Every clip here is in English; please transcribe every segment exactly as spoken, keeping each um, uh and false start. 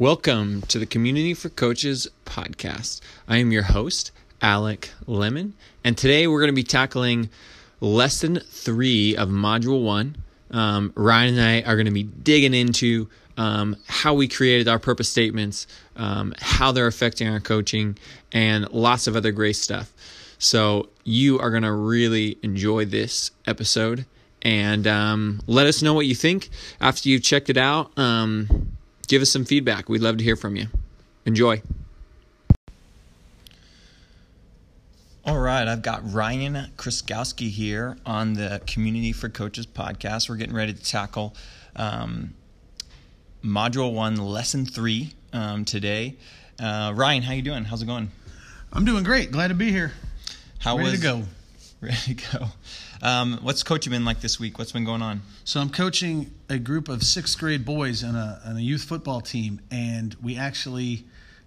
Welcome to the Community for Coaches podcast. I am your host, Alec Lemon, and today we're going to be tackling lesson three of module one. Um, Ryan and I are going to be digging into um, how we created our purpose statements, um, how they're affecting our coaching, and lots of other great stuff. So you are going to really enjoy this episode, and um, let us know what you think after you've checked it out. Um, Give us some feedback. We'd love to hear from you. Enjoy. All right. I've got Ryan Kraskowski here on the Community for Coaches podcast. We're getting ready to tackle um, Module one, Lesson three um, today. Uh, Ryan, how you doing? How's it going? I'm doing great. Glad to be here. How ready was, to go. Ready to go. Um, what's coaching been like this week? What's been going on? So I'm coaching a group of sixth grade boys on a, on a youth football team, and we actually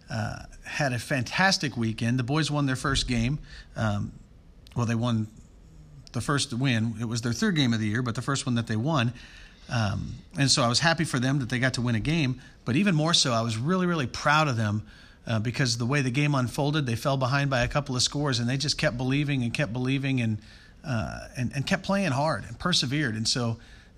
uh, had a fantastic weekend. The boys won their first game. Um, well, they won the first win. It was their third game of the year, but the first one that they won. Um, and so I was happy for them that they got to win a game, but even more so, I was really, really proud of them. Uh, because the way the game unfolded, they fell behind by a couple of scores, and they just kept believing and kept believing and uh, and, and kept playing hard and persevered. And so,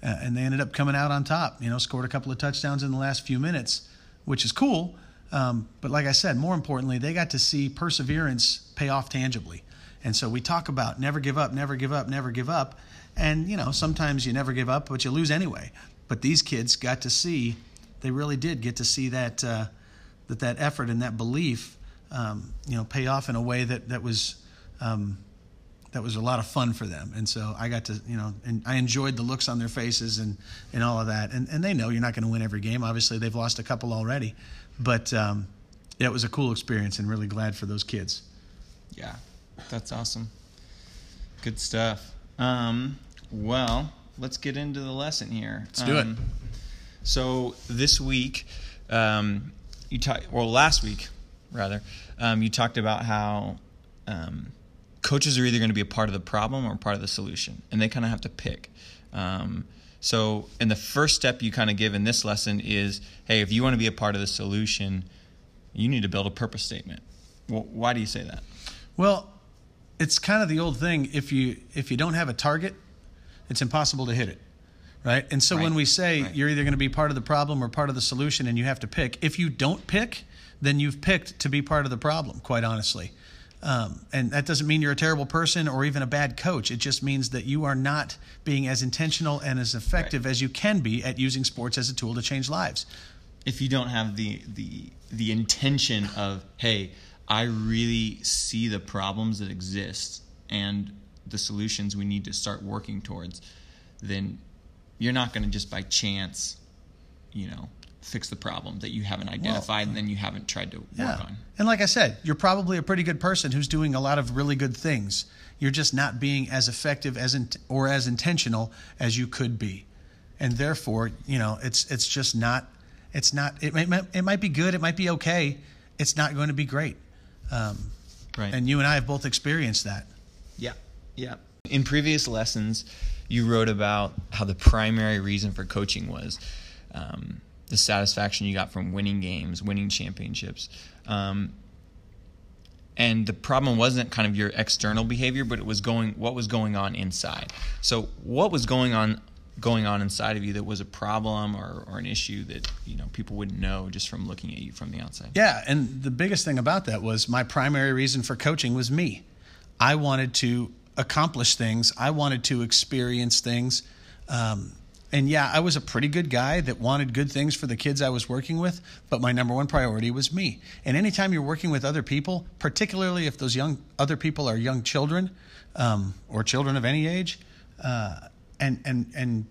uh, and they ended up coming out on top. You know, scored a couple of touchdowns in the last few minutes, which is cool. Um, but like I said, more importantly, they got to see perseverance pay off tangibly. And so we talk about never give up, never give up, never give up. And you know, sometimes you never give up, but you lose anyway. But these kids got to see, they really did get to see that. Uh, that that effort and that belief, um, you know, pay off in a way that, that was um, that was a lot of fun for them. And so I got to, you know, and I enjoyed the looks on their faces and, and all of that. And and they know you're not going to win every game. Obviously, they've lost a couple already. But um, yeah, it was a cool experience and really glad for those kids. Yeah, that's awesome. Good stuff. Um, well, let's get into the lesson here. Let's do um, it. So this week... Um, You talk, well, last week, rather, um, you talked about how um, coaches are either going to be a part of the problem or part of the solution, and they kind of have to pick. Um, so, and the first step you kind of give in this lesson is, hey, if you want to be a part of the solution, you need to build a purpose statement. Well, why do you say that? Well, it's kind of the old thing. If you if you don't have a target, it's impossible to hit it. Right. And so right. when we say right. you're either going to be part of the problem or part of the solution and you have to pick, if you don't pick, then you've picked to be part of the problem, quite honestly. Um, and that doesn't mean you're a terrible person or even a bad coach. It just means that you are not being as intentional and as effective right. as you can be at using sports as a tool to change lives. If you don't have the the the intention of, hey, I really see the problems that exist and the solutions we need to start working towards, then you're not going to just by chance, you know, fix the problem that you haven't identified well, and then you haven't tried to yeah. work on. And like I said, you're probably a pretty good person who's doing a lot of really good things. You're just not being as effective as in, or as intentional as you could be. And therefore, you know, it's it's just not it's not it might it might be good, it might be okay, it's not going to be great. Um, right. And you and I have both experienced that. Yeah. Yeah. In previous lessons, you wrote about how the primary reason for coaching was um, the satisfaction you got from winning games, winning championships. Um, and the problem wasn't kind of your external behavior, but it was going what was going on inside. So what was going on going on inside of you that was a problem or, or an issue that, you know, people wouldn't know just from looking at you from the outside? Yeah, and the biggest thing about that was my primary reason for coaching was me. I wanted to accomplish things. I wanted to experience things. Um, and yeah, I was a pretty good guy that wanted good things for the kids I was working with, but my number one priority was me. And anytime you're working with other people, particularly if those young other people are young children um, or children of any age, uh, and, and, and,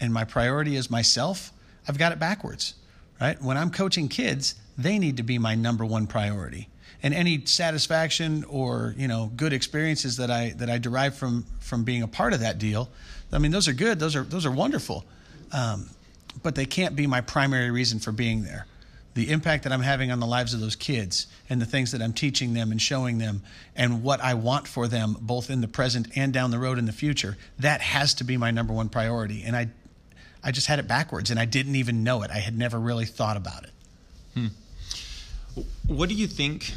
and my priority is myself, I've got it backwards, right? When I'm coaching kids, they need to be my number one priority. And any satisfaction or, you know, good experiences that I that I derive from from being a part of that deal, I mean, those are good. Those are those are wonderful, um, but they can't be my primary reason for being there. The impact that I'm having on the lives of those kids and the things that I'm teaching them and showing them and what I want for them, both in the present and down the road in the future, that has to be my number one priority. And I, I just had it backwards, and I didn't even know it. I had never really thought about it. Hmm. What do you think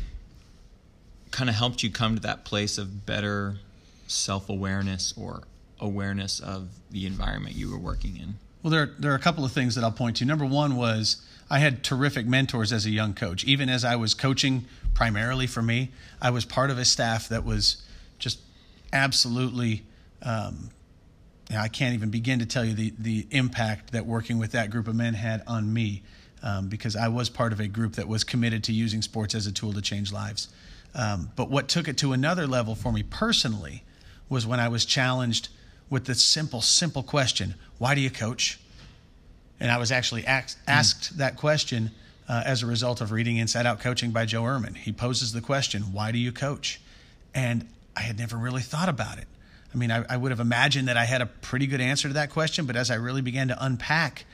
kind of helped you come to that place of better self-awareness or awareness of the environment you were working in? Well, there, there are a couple of things that I'll point to. Number one was I had terrific mentors as a young coach. Even as I was coaching primarily for me, I was part of a staff that was just absolutely, um, I can't even begin to tell you the, the impact that working with that group of men had on me, um, because I was part of a group that was committed to using sports as a tool to change lives. Um, but what took it to another level for me personally was when I was challenged with the simple, simple question, why do you coach? And I was actually asked, asked mm. that question uh, as a result of reading Inside Out Coaching by Joe Ehrman. He poses the question, why do you coach? And I had never really thought about it. I mean, I, I would have imagined that I had a pretty good answer to that question, but as I really began to unpack,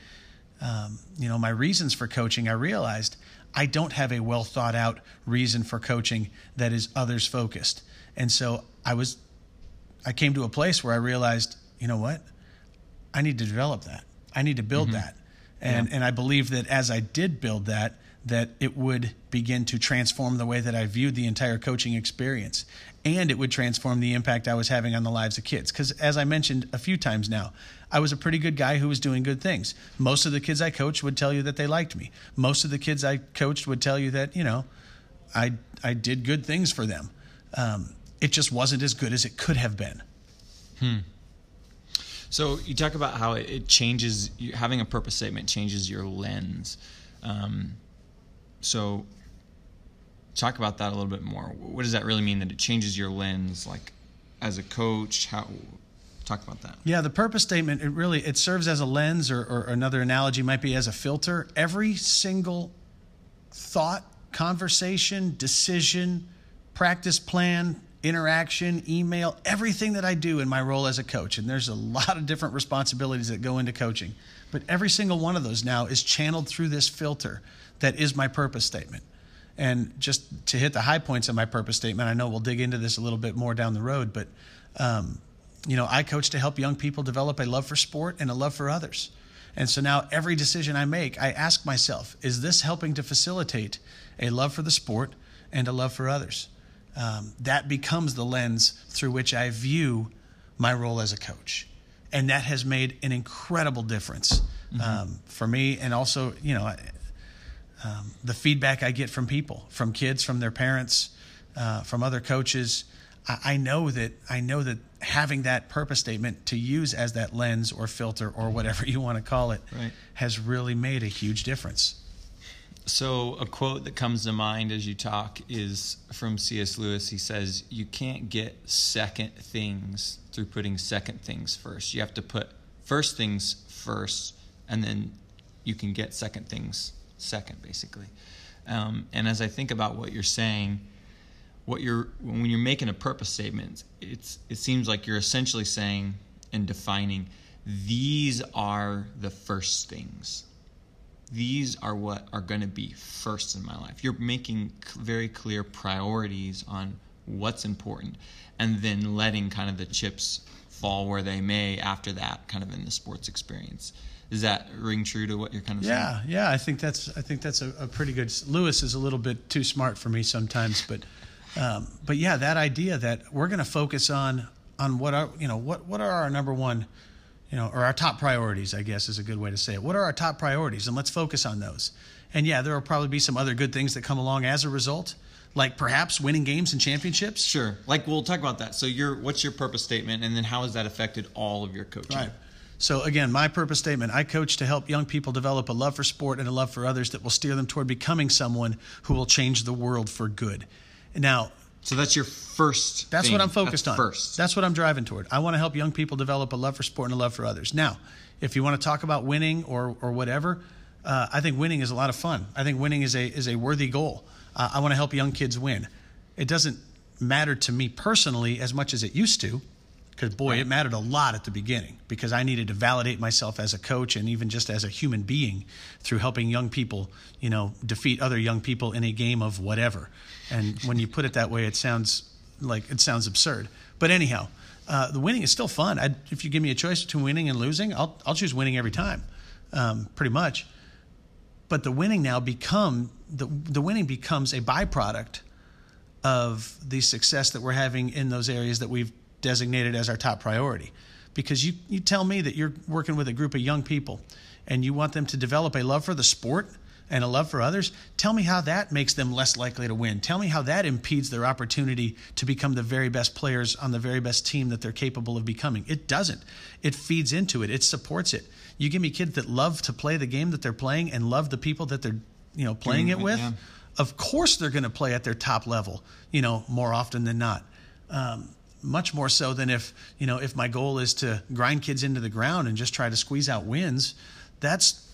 um, you know, my reasons for coaching, I realized I don't have a well thought out reason for coaching that is others focused. And so I was, I came to a place where I realized, you know what, I need to develop that. I need to build mm-hmm. that. And yeah. and I believe that as I did build that, that it would begin to transform the way that I viewed the entire coaching experience. And it would transform the impact I was having on the lives of kids. Because as I mentioned a few times now, I was a pretty good guy who was doing good things. Most of the kids I coached would tell you that they liked me. Most of the kids I coached would tell you that, you know, I I did good things for them. Um, it just wasn't as good as it could have been. Hmm. So you talk about how it changes, having a purpose statement changes your lens. Um, so talk about that a little bit more. What does that really mean that it changes your lens? Like as a coach, how, talk about that. Yeah, the purpose statement, it really, it serves as a lens, or, or another analogy might be as a filter. Every single thought, conversation, decision, practice plan, interaction, email, everything that I do in my role as a coach, and there's a lot of different responsibilities that go into coaching, but every single one of those now is channeled through this filter that is my purpose statement. And just to hit the high points of my purpose statement, I know we'll dig into this a little bit more down the road, but um, you know, I coach to help young people develop a love for sport and a love for others. And so now every decision I make, I ask myself, is this helping to facilitate a love for the sport and a love for others? Um, that becomes the lens through which I view my role as a coach. And that has made an incredible difference um, mm-hmm. for me. And also, you know, um, the feedback I get from people, from kids, from their parents, uh, from other coaches. I, I know that I know that having that purpose statement to use as that lens or filter or whatever you want to call it right. has really made a huge difference. So a quote that comes to mind as you talk is from C S. Lewis. He says, you can't get second things through putting second things first. You have to put first things first, and then you can get second things second, basically. Um, and as I think about what you're saying, what you're when you're making a purpose statement, it's it seems like you're essentially saying and defining, these are the first things. These are what are going to be first in my life. You're making very clear priorities on what's important, and then letting kind of the chips fall where they may after that, kind of in the sports experience. Does that ring true to what you're kind of yeah, saying? Yeah, yeah. I think that's I think that's a, a pretty good. Lewis is a little bit too smart for me sometimes, but um, but yeah, that idea that we're going to focus on on what are you know what what are our number one. You know, or our top priorities, I guess is a good way to say it. What are our top priorities? And let's focus on those. And yeah, there will probably be some other good things that come along as a result, like perhaps winning games and championships. Sure. Like we'll talk about that. So your what's your purpose statement, and then how has that affected all of your coaching? Right. So again, my purpose statement, I coach to help young people develop a love for sport and a love for others that will steer them toward becoming someone who will change the world for good. Now, so that's your first That's thing. What I'm focused that's on. First. That's what I'm driving toward. I want to help young people develop a love for sport and a love for others. Now, if you want to talk about winning or or whatever, uh, I think winning is a lot of fun. I think winning is a is a worthy goal. Uh, I want to help young kids win. It doesn't matter to me personally as much as it used to, because, boy, right. it mattered a lot at the beginning, because I needed to validate myself as a coach and even just as a human being through helping young people, you know, defeat other young people in a game of whatever. And when you put it that way, it sounds like it sounds absurd. But anyhow, uh, the winning is still fun. I, if you give me a choice between winning and losing, I'll, I'll choose winning every time, um, pretty much. But the winning now become the the winning becomes a byproduct of the success that we're having in those areas that we've designated as our top priority. Because you, you tell me that you're working with a group of young people and you want them to develop a love for the sport and a love for others. Tell me how that makes them less likely to win. Tell me how that impedes their opportunity to become the very best players on the very best team that they're capable of becoming. It doesn't. It feeds into it. It supports it. You give me kids that love to play the game that they're playing and love the people that they're, you know, playing it with. Yeah. Of course they're going to play at their top level, you know, more often than not. Um, much more so than if, you know, if my goal is to grind kids into the ground and just try to squeeze out wins. That's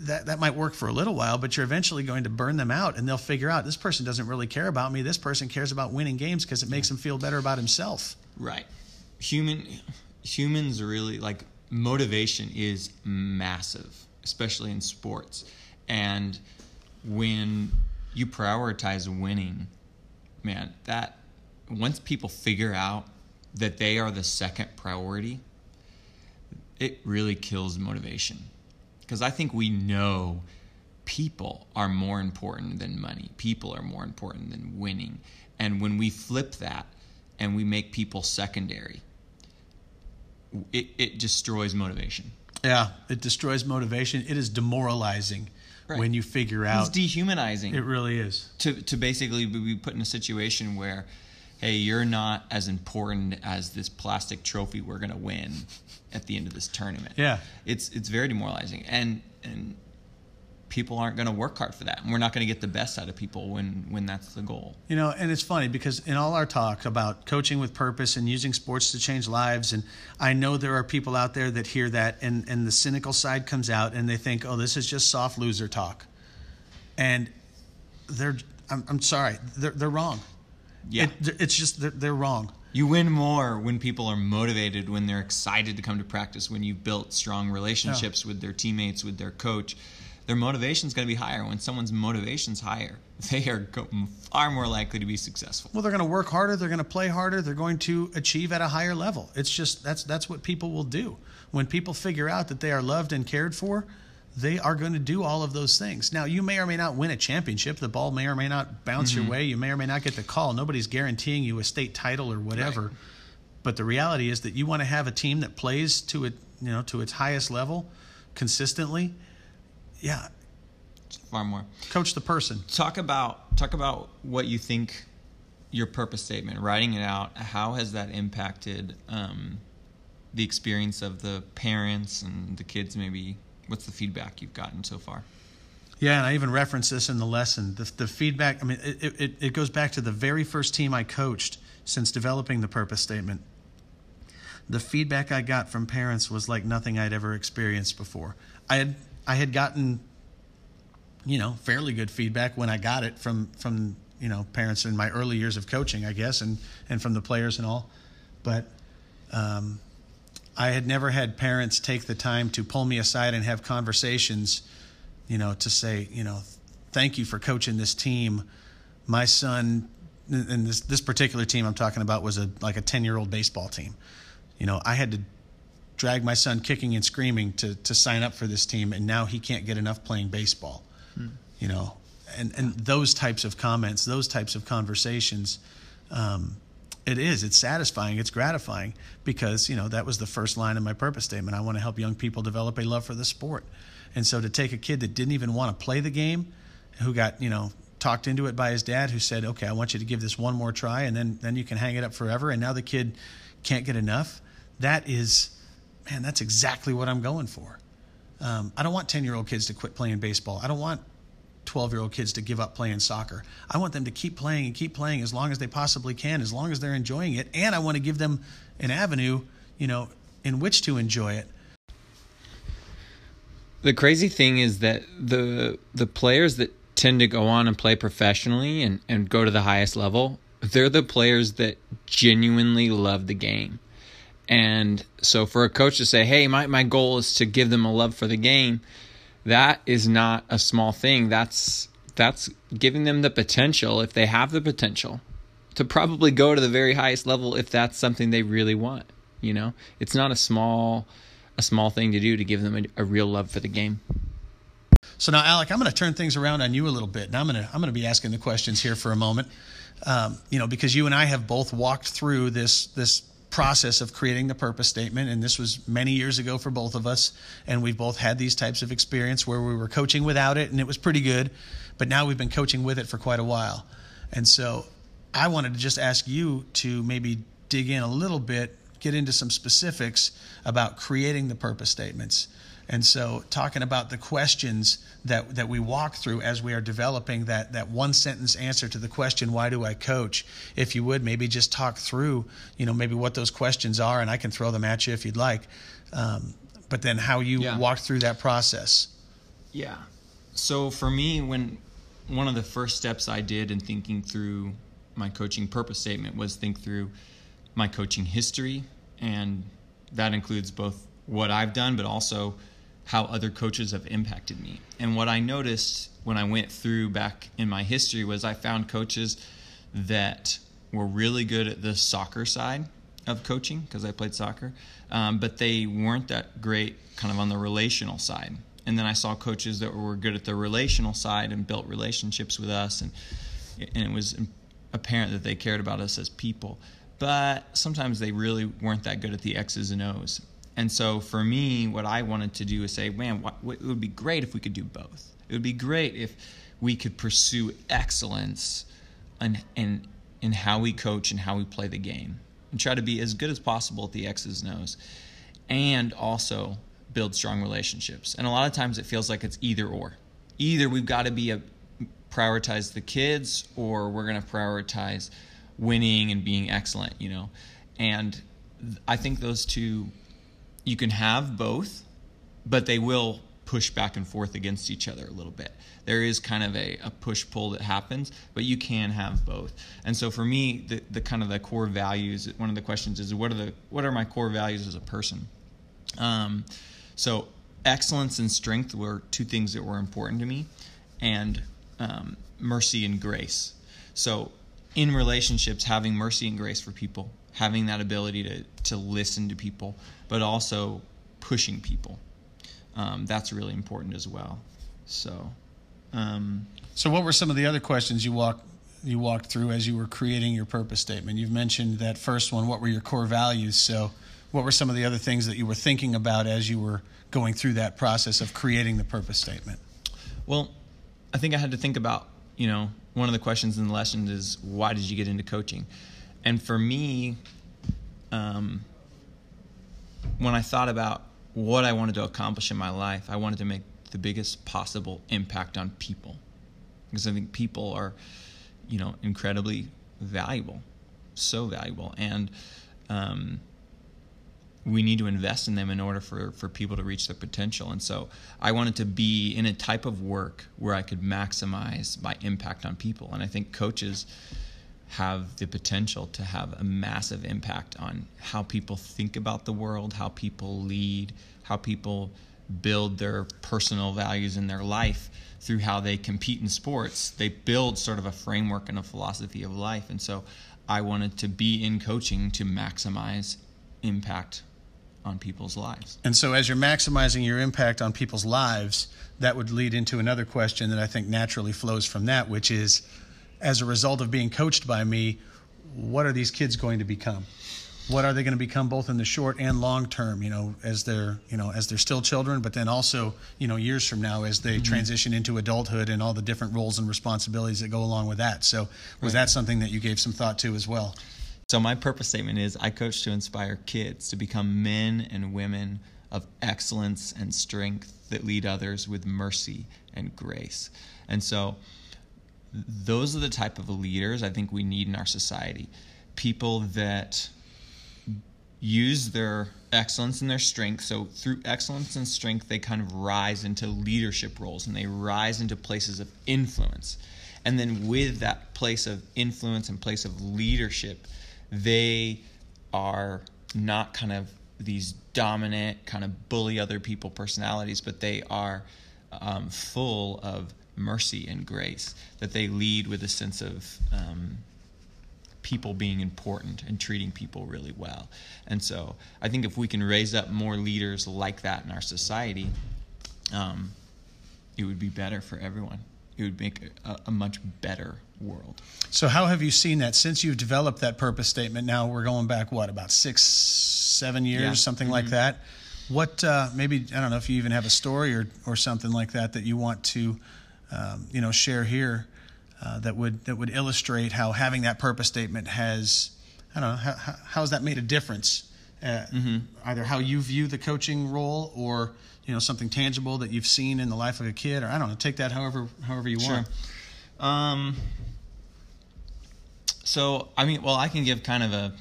That, that might work for a little while, but you're eventually going to burn them out, and they'll figure out, this person doesn't really care about me. This person cares about winning games because it makes him feel better about himself. Right. Human, humans really, like, motivation is massive, especially in sports. And when you prioritize winning, man, that once people figure out that they are the second priority, it really kills motivation. Because I think we know people are more important than money. People are more important than winning. And when we flip that and we make people secondary, it, it destroys motivation. Yeah, it destroys motivation. It is demoralizing right. when you figure out. It's dehumanizing. It really is. To, to basically be put in a situation where, hey, you're not as important as this plastic trophy we're going to win at the end of this tournament. Yeah. It's it's very demoralizing. And and people aren't going to work hard for that. And we're not going to get the best out of people when, when that's the goal. You know, and it's funny because in all our talk about coaching with purpose and using sports to change lives, and I know there are people out there that hear that and, and the cynical side comes out and they think, oh, this is just soft loser talk. And they're, I'm, I'm sorry, they're, they're wrong. Yeah, it, it's just they're, they're wrong. You win more when people are motivated, when they're excited to come to practice, when you've built strong relationships yeah. with their teammates, with their coach. Their motivation's going to be higher. When someone's motivation's higher, they are go- far more likely to be successful. Well, they're going to work harder. They're going to play harder. They're going to achieve at a higher level. It's just that's that's what people will do. When people figure out that they are loved and cared for, they are going to do all of those things. Now, you may or may not win a championship. The ball may or may not bounce mm-hmm. your way. You may or may not get the call. Nobody's guaranteeing you a state title or whatever. Right. But the reality is that you want to have a team that plays to it, you know, to its highest level consistently. Yeah, far more. Coach the person. Talk about talk about what you think your purpose statement, writing it out. How has that impacted um, the experience of the parents and the kids? Maybe. What's the feedback you've gotten so far? Yeah, and I even referenced this in the lesson. The, the feedback, I mean, it, it, it goes back to the very first team I coached since developing the purpose statement. The feedback I got from parents was like nothing I'd ever experienced before. I had I had gotten, you know, fairly good feedback when I got it from, from you know, parents in my early years of coaching, I guess, and, and from the players and all. But um I had never had parents take the time to pull me aside and have conversations, you know, to say, you know, thank you for coaching this team. My son, and this this particular team I'm talking about was a like a ten-year-old baseball team. You know, I had to drag my son kicking and screaming to to sign up for this team, and now he can't get enough playing baseball. Hmm. You know, and, and those types of comments, those types of conversations, um, It is. It's satisfying. It's gratifying because, you know, that was the first line of my purpose statement. I want to help young people develop a love for the sport. And so to take a kid that didn't even want to play the game, who got, you know, talked into it by his dad, who said, okay, I want you to give this one more try, and then, then you can hang it up forever. And now the kid can't get enough. That is, man, that's exactly what I'm going for. Um, I don't want ten-year-old kids to quit playing baseball. I don't want twelve-year-old kids to give up playing soccer. I want them to keep playing and keep playing as long as they possibly can, as long as they're enjoying it. And I want to give them an avenue, you know, in which to enjoy it. The crazy thing is that the the players that tend to go on and play professionally and, and go to the highest level, they're the players that genuinely love the game. And so for a coach to say, hey, my, my goal is to give them a love for the game, that is not a small thing. That's that's giving them the potential, if they have the potential, to probably go to the very highest level if that's something they really want. You know, it's not a small a small thing to do to give them a, a real love for the game. So now, Alec, I'm going to turn things around on you a little bit. Now I'm going to I'm going to be asking the questions here for a moment, um, you know, because you and I have both walked through this this process of creating the purpose statement, and this was many years ago for both of us, and we've both had these types of experience where we were coaching without it, and it was pretty good, but now we've been coaching with it for quite a while. And so I wanted to just ask you to maybe dig in a little bit, get into some specifics about creating the purpose statements. And so talking about the questions that, that we walk through as we are developing that, that one sentence answer to the question, why do I coach? If you would, maybe just talk through, you know, maybe what those questions are, and I can throw them at you if you'd like. Um, but then how you yeah. walk through that process. Yeah. So for me, when one of the first steps I did in thinking through my coaching purpose statement was think through my coaching history. And that includes both what I've done, but also how other coaches have impacted me. And what I noticed when I went through back in my history was I found coaches that were really good at the soccer side of coaching, because I played soccer, um, but they weren't that great kind of on the relational side. And then I saw coaches that were good at the relational side and built relationships with us, and, and it was apparent that they cared about us as people. But sometimes they really weren't that good at the X's and O's. And so for me, what I wanted to do is say, man, what, it would be great if we could do both. It would be great if we could pursue excellence in, in, in how we coach and how we play the game, and try to be as good as possible at the X's and O's, and also build strong relationships. And a lot of times it feels like it's either or. Either we've got to be a, prioritize the kids, or we're going to prioritize winning and being excellent, you know. And I think those two... you can have both, but they will push back and forth against each other a little bit. There is kind of a, a push-pull that happens, but you can have both. And so for me, the, the kind of the core values, one of the questions is, what are the what are my core values as a person? Um, so excellence and strength were two things that were important to me, and um, mercy and grace. So in relationships, having mercy and grace for people, having that ability to, to listen to people, but also pushing people. Um, that's really important as well. So, um, so what were some of the other questions you walked, you walked through as you were creating your purpose statement? You've mentioned that first one, what were your core values? So what were some of the other things that you were thinking about as you were going through that process of creating the purpose statement? Well, I think I had to think about, you know, one of the questions in the lesson is, why did you get into coaching? And for me, um, when I thought about what I wanted to accomplish in my life, I wanted to make the biggest possible impact on people, because I think people are, you know, incredibly valuable, so valuable. And um, we need to invest in them in order for, for people to reach their potential. And so I wanted to be in a type of work where I could maximize my impact on people. And I think coaches have the potential to have a massive impact on how people think about the world, how people lead, how people build their personal values in their life through how they compete in sports. They build sort of a framework and a philosophy of life. And so I wanted to be in coaching to maximize impact on people's lives. And so as you're maximizing your impact on people's lives, that would lead into another question that I think naturally flows from that, which is, as a result of being coached by me, what are these kids going to become? What are they going to become, both in the short and long term, you know, as they're, you know, as they're still children, but then also, you know, years from now as they mm-hmm. transition into adulthood and all the different roles and responsibilities that go along with that. So was right. that something that you gave some thought to as well? So my purpose statement is, I coach to inspire kids to become men and women of excellence and strength that lead others with mercy and grace. And so those are the type of leaders I think we need in our society. People that use their excellence and their strength. So through excellence and strength, they kind of rise into leadership roles, and they rise into places of influence. And then with that place of influence and place of leadership, they are not kind of these dominant, kind of bully other people personalities, but they are um, full of mercy and grace, that they lead with a sense of um, people being important and treating people really well. And so I think if we can raise up more leaders like that in our society, um, it would be better for everyone. It would make a, a much better world. So how have you seen that since you've developed that purpose statement? Now we're going back, what, about six, seven years, yeah. something mm-hmm. like that. What uh, maybe, I don't know if you even have a story or, or something like that that you want to, um, you know, share here uh, that would that would illustrate how having that purpose statement has, I don't know, how, how has that made a difference? Uh, mm-hmm. Either how you view the coaching role, or you know something tangible that you've seen in the life of a kid, or I don't know. Take that however however you sure. want. Um. So I mean, well, I can give kind of a,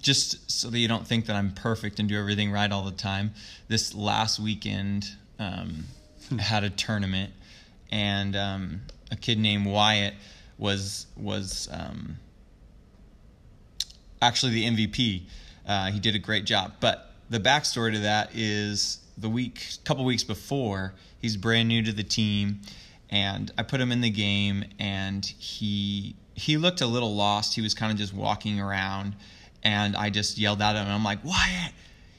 just so that you don't think that I'm perfect and do everything right all the time. This last weekend, um, I had a tournament, and um, a kid named Wyatt was was um, actually the M V P. Uh, he did a great job. But the backstory to that is the week, couple weeks before, he's brand new to the team, and I put him in the game, and he he looked a little lost. He was kind of just walking around, and I just yelled at him, and I'm like, Wyatt,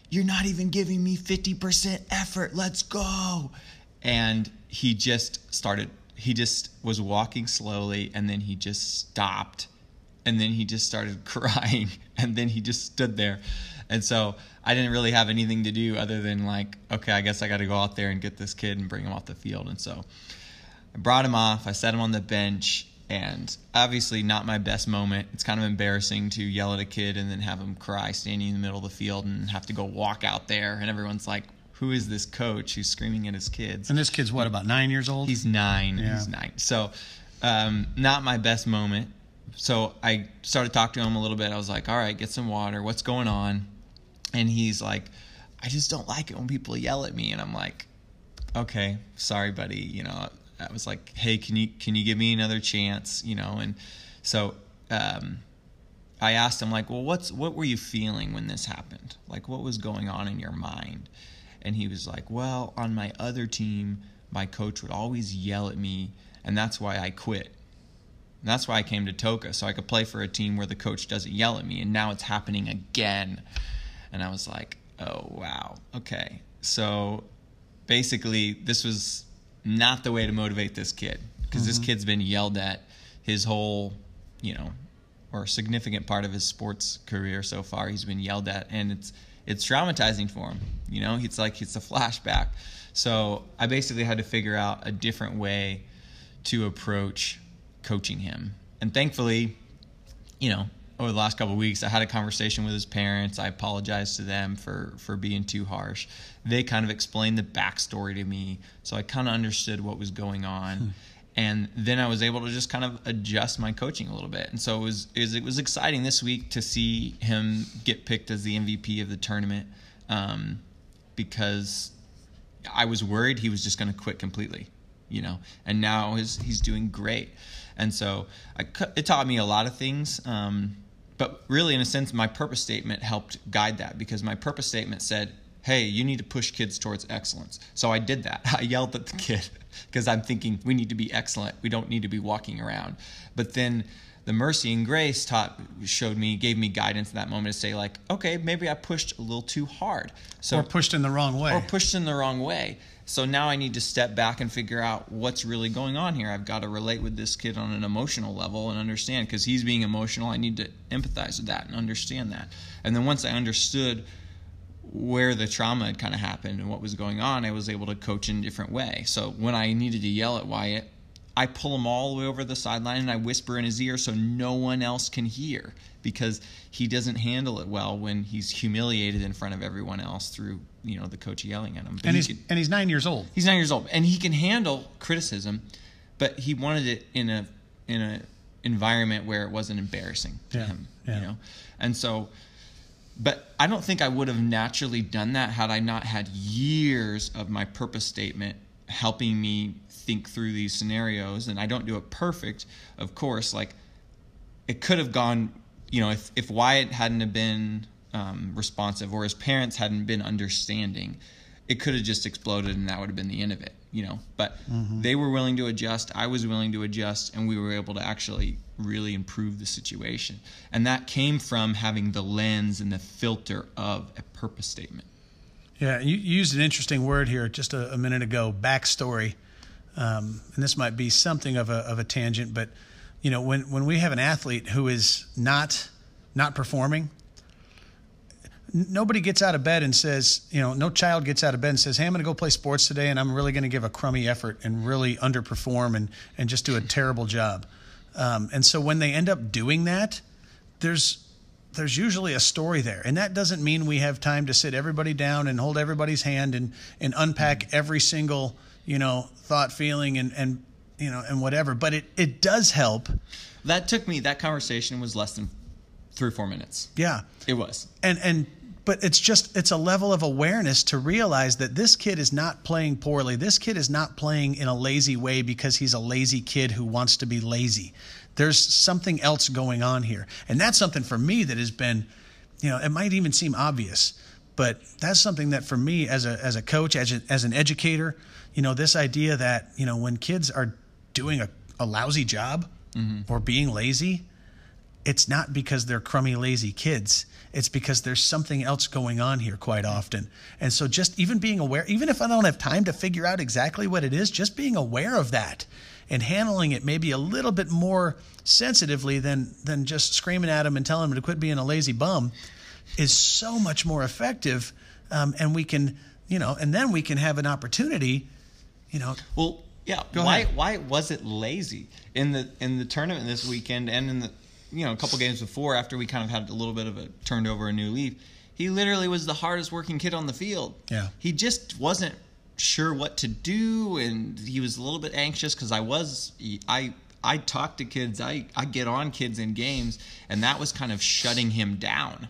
you're not even giving me fifty percent effort. Let's go. And he just started, he just was walking slowly, and then he just stopped. And then he just started crying, and then he just stood there. And so I didn't really have anything to do other than like, okay, I guess I got to go out there and get this kid and bring him off the field. And so I brought him off. I set him on the bench, and obviously not my best moment. It's kind of embarrassing to yell at a kid and then have him cry standing in the middle of the field and have to go walk out there. And everyone's like, who is this coach who's screaming at his kids? And this kid's what, about nine years old? He's nine. Yeah. He's nine. So um, not my best moment. So I started talking to him a little bit. I was like, all right, get some water. What's going on? And he's like, I just don't like it when people yell at me. And I'm like, okay, sorry, buddy. You know, I was like, hey, can you can you give me another chance? You know, and so um, I asked him, like, well, what's what were you feeling when this happened? Like, what was going on in your mind? And he was like, well, on my other team, my coach would always yell at me, and that's why I quit. And that's why I came to Toka, so I could play for a team where the coach doesn't yell at me, and now it's happening again. And I was like, oh, wow, okay. So basically this was not the way to motivate this kid, because mm-hmm. this kid's been yelled at his whole, you know, or a significant part of his sports career so far. He's been yelled at, and it's it's traumatizing for him. You know, it's like it's a flashback. So I basically had to figure out a different way to approach coaching him. And thankfully, you know, over the last couple of weeks, I had a conversation with his parents. I apologized to them for, for being too harsh. They kind of explained the backstory to me, so I kind of understood what was going on. Hmm. And then I was able to just kind of adjust my coaching a little bit. And so it was, it was, it was exciting this week to see him get picked as the M V P of the tournament, um, because I was worried he was just going to quit completely, you know, and now he's, he's doing great. And so I, it taught me a lot of things, um, but really, in a sense, my purpose statement helped guide that, because my purpose statement said, hey, you need to push kids towards excellence. So I did that. I yelled at the kid because I'm thinking we need to be excellent. We don't need to be walking around. But then the mercy and grace taught, showed me, gave me guidance in that moment to say, like, okay, maybe I pushed a little too hard. So, or pushed in the wrong way. Or pushed in the wrong way. So now I need to step back and figure out what's really going on here. I've got to relate with this kid on an emotional level and understand, because he's being emotional. I need to empathize with that and understand that. And then once I understood where the trauma had kind of happened and what was going on, I was able to coach in a different way. So when I needed to yell at Wyatt, I pull him all the way over the sideline and I whisper in his ear so no one else can hear, because he doesn't handle it well when he's humiliated in front of everyone else through, you know, the coach yelling at him. But and he's he can, and he's nine years old. He's nine years old, and he can handle criticism, but he wanted it in a in a environment where it wasn't embarrassing to yeah, him, yeah. you know. And so, but I don't think I would have naturally done that had I not had years of my purpose statement helping me think through these scenarios. And I don't do it perfect, of course. Like, it could have gone, you know, if if Wyatt hadn't have been Um, responsive, or his parents hadn't been understanding, it could have just exploded, and that would have been the end of it, you know. But mm-hmm. they were willing to adjust, I was willing to adjust, and we were able to actually really improve the situation. And that came from having the lens and the filter of a purpose statement. Yeah, you used an interesting word here just a, a minute ago, backstory. um, and this might be something of a, of a tangent, but you know, when, when we have an athlete who is not, not performing, nobody gets out of bed and says, you know, no child gets out of bed and says, hey, I'm going to go play sports today and I'm really going to give a crummy effort and really underperform and, and just do a terrible job. Um, and so when they end up doing that, there's, there's usually a story there. And that doesn't mean we have time to sit everybody down and hold everybody's hand and, and unpack every single, you know, thought, feeling, and, and, you know, and whatever, but it, it does help. That took me, that conversation was less than three or four minutes. Yeah, it was. And, and, but it's just, it's a level of awareness to realize that this kid is not playing poorly. This kid is not playing in a lazy way because he's a lazy kid who wants to be lazy. There's something else going on here. And that's something for me that has been, you know, it might even seem obvious, but that's something that for me as a, as a coach, as, a, as an educator, you know, this idea that, you know, when kids are doing a, a lousy job mm-hmm. or being lazy, it's not because they're crummy, lazy kids. It's because there's something else going on here quite often. And so just even being aware, even if I don't have time to figure out exactly what it is, just being aware of that and handling it maybe a little bit more sensitively than, than just screaming at them and telling them to quit being a lazy bum is so much more effective. Um, and we can, you know, and then we can have an opportunity, you know. Well, yeah. Go why, ahead. Why was it lazy in the, in the tournament this weekend and in the, you know, a couple games before, after we kind of had a little bit of a turned over a new leaf, he literally was the hardest working kid on the field. Yeah. He just wasn't sure what to do, and he was a little bit anxious because I was I I talk to kids, I, I get on kids in games, and that was kind of shutting him down.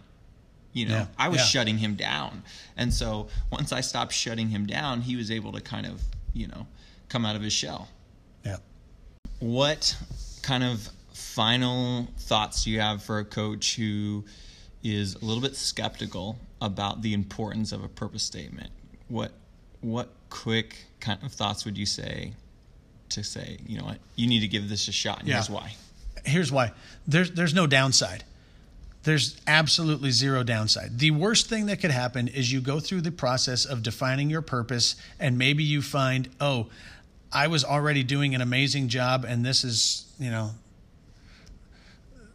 You know, yeah. I was yeah. shutting him down. And so once I stopped shutting him down, he was able to kind of, you know, come out of his shell. Yeah. What kind of final thoughts you have for a coach who is a little bit skeptical about the importance of a purpose statement? What what quick kind of thoughts would you say to say, you know what, you need to give this a shot, and yeah. here's why. Here's why. There's there's no downside. There's absolutely zero downside. The worst thing that could happen is you go through the process of defining your purpose and maybe you find, oh, I was already doing an amazing job and this is, you know,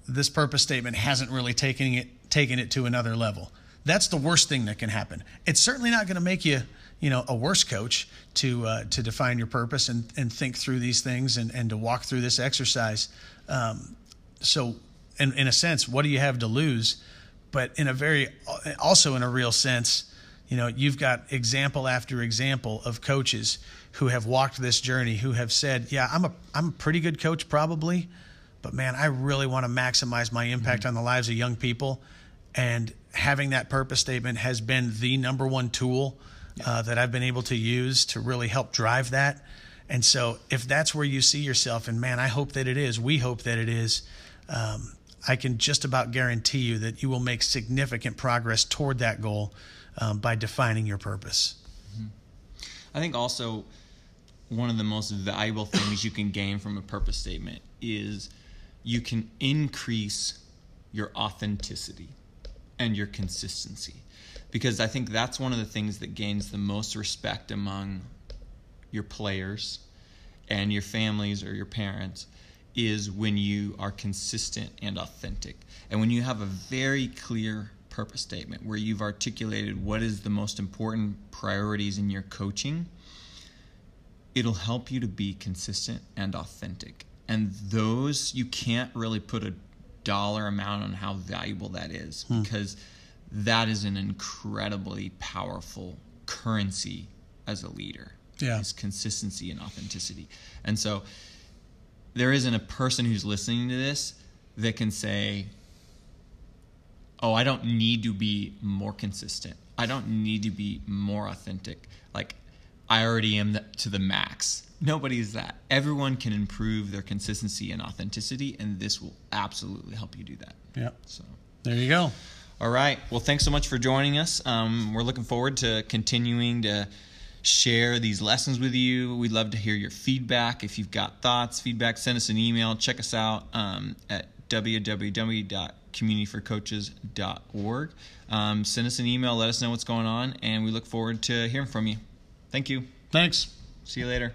this purpose statement hasn't really taken it taken it to another level. That's the worst thing that can happen. It's certainly not going to make you, you know, a worse coach to uh, to define your purpose and, and think through these things and, and to walk through this exercise. Um, so, in, in a sense, what do you have to lose? But in a very, also in a real sense, you know, you've got example after example of coaches who have walked this journey, who have said, yeah, I'm a I'm a pretty good coach probably, but man, I really want to maximize my impact mm-hmm. on the lives of young people. And having that purpose statement has been the number one tool yeah. uh, that I've been able to use to really help drive that. And so if that's where you see yourself, and man, I hope that it is, we hope that it is, um, I can just about guarantee you that you will make significant progress toward that goal um, by defining your purpose. Mm-hmm. I think also one of the most valuable things you can gain from a purpose statement is you can increase your authenticity and your consistency, because I think that's one of the things that gains the most respect among your players and your families or your parents is when you are consistent and authentic. And when you have a very clear purpose statement where you've articulated what is the most important priorities in your coaching, it'll help you to be consistent and authentic. And those, you can't really put a dollar amount on how valuable that is, hmm. because that is an incredibly powerful currency as a leader. Yeah. Is consistency and authenticity. And so there isn't a person who's listening to this that can say, oh, I don't need to be more consistent. I don't need to be more authentic. Like, I already am to the max. Nobody's that. Everyone can improve their consistency and authenticity, and this will absolutely help you do that. Yeah. So there you go. All right. Well, thanks so much for joining us. Um, we're looking forward to continuing to share these lessons with you. We'd love to hear your feedback. If you've got thoughts, feedback, send us an email. Check us out um, at w w w dot community for coaches dot org. Um, send us an email. Let us know what's going on, and we look forward to hearing from you. Thank you. Thanks. See you later.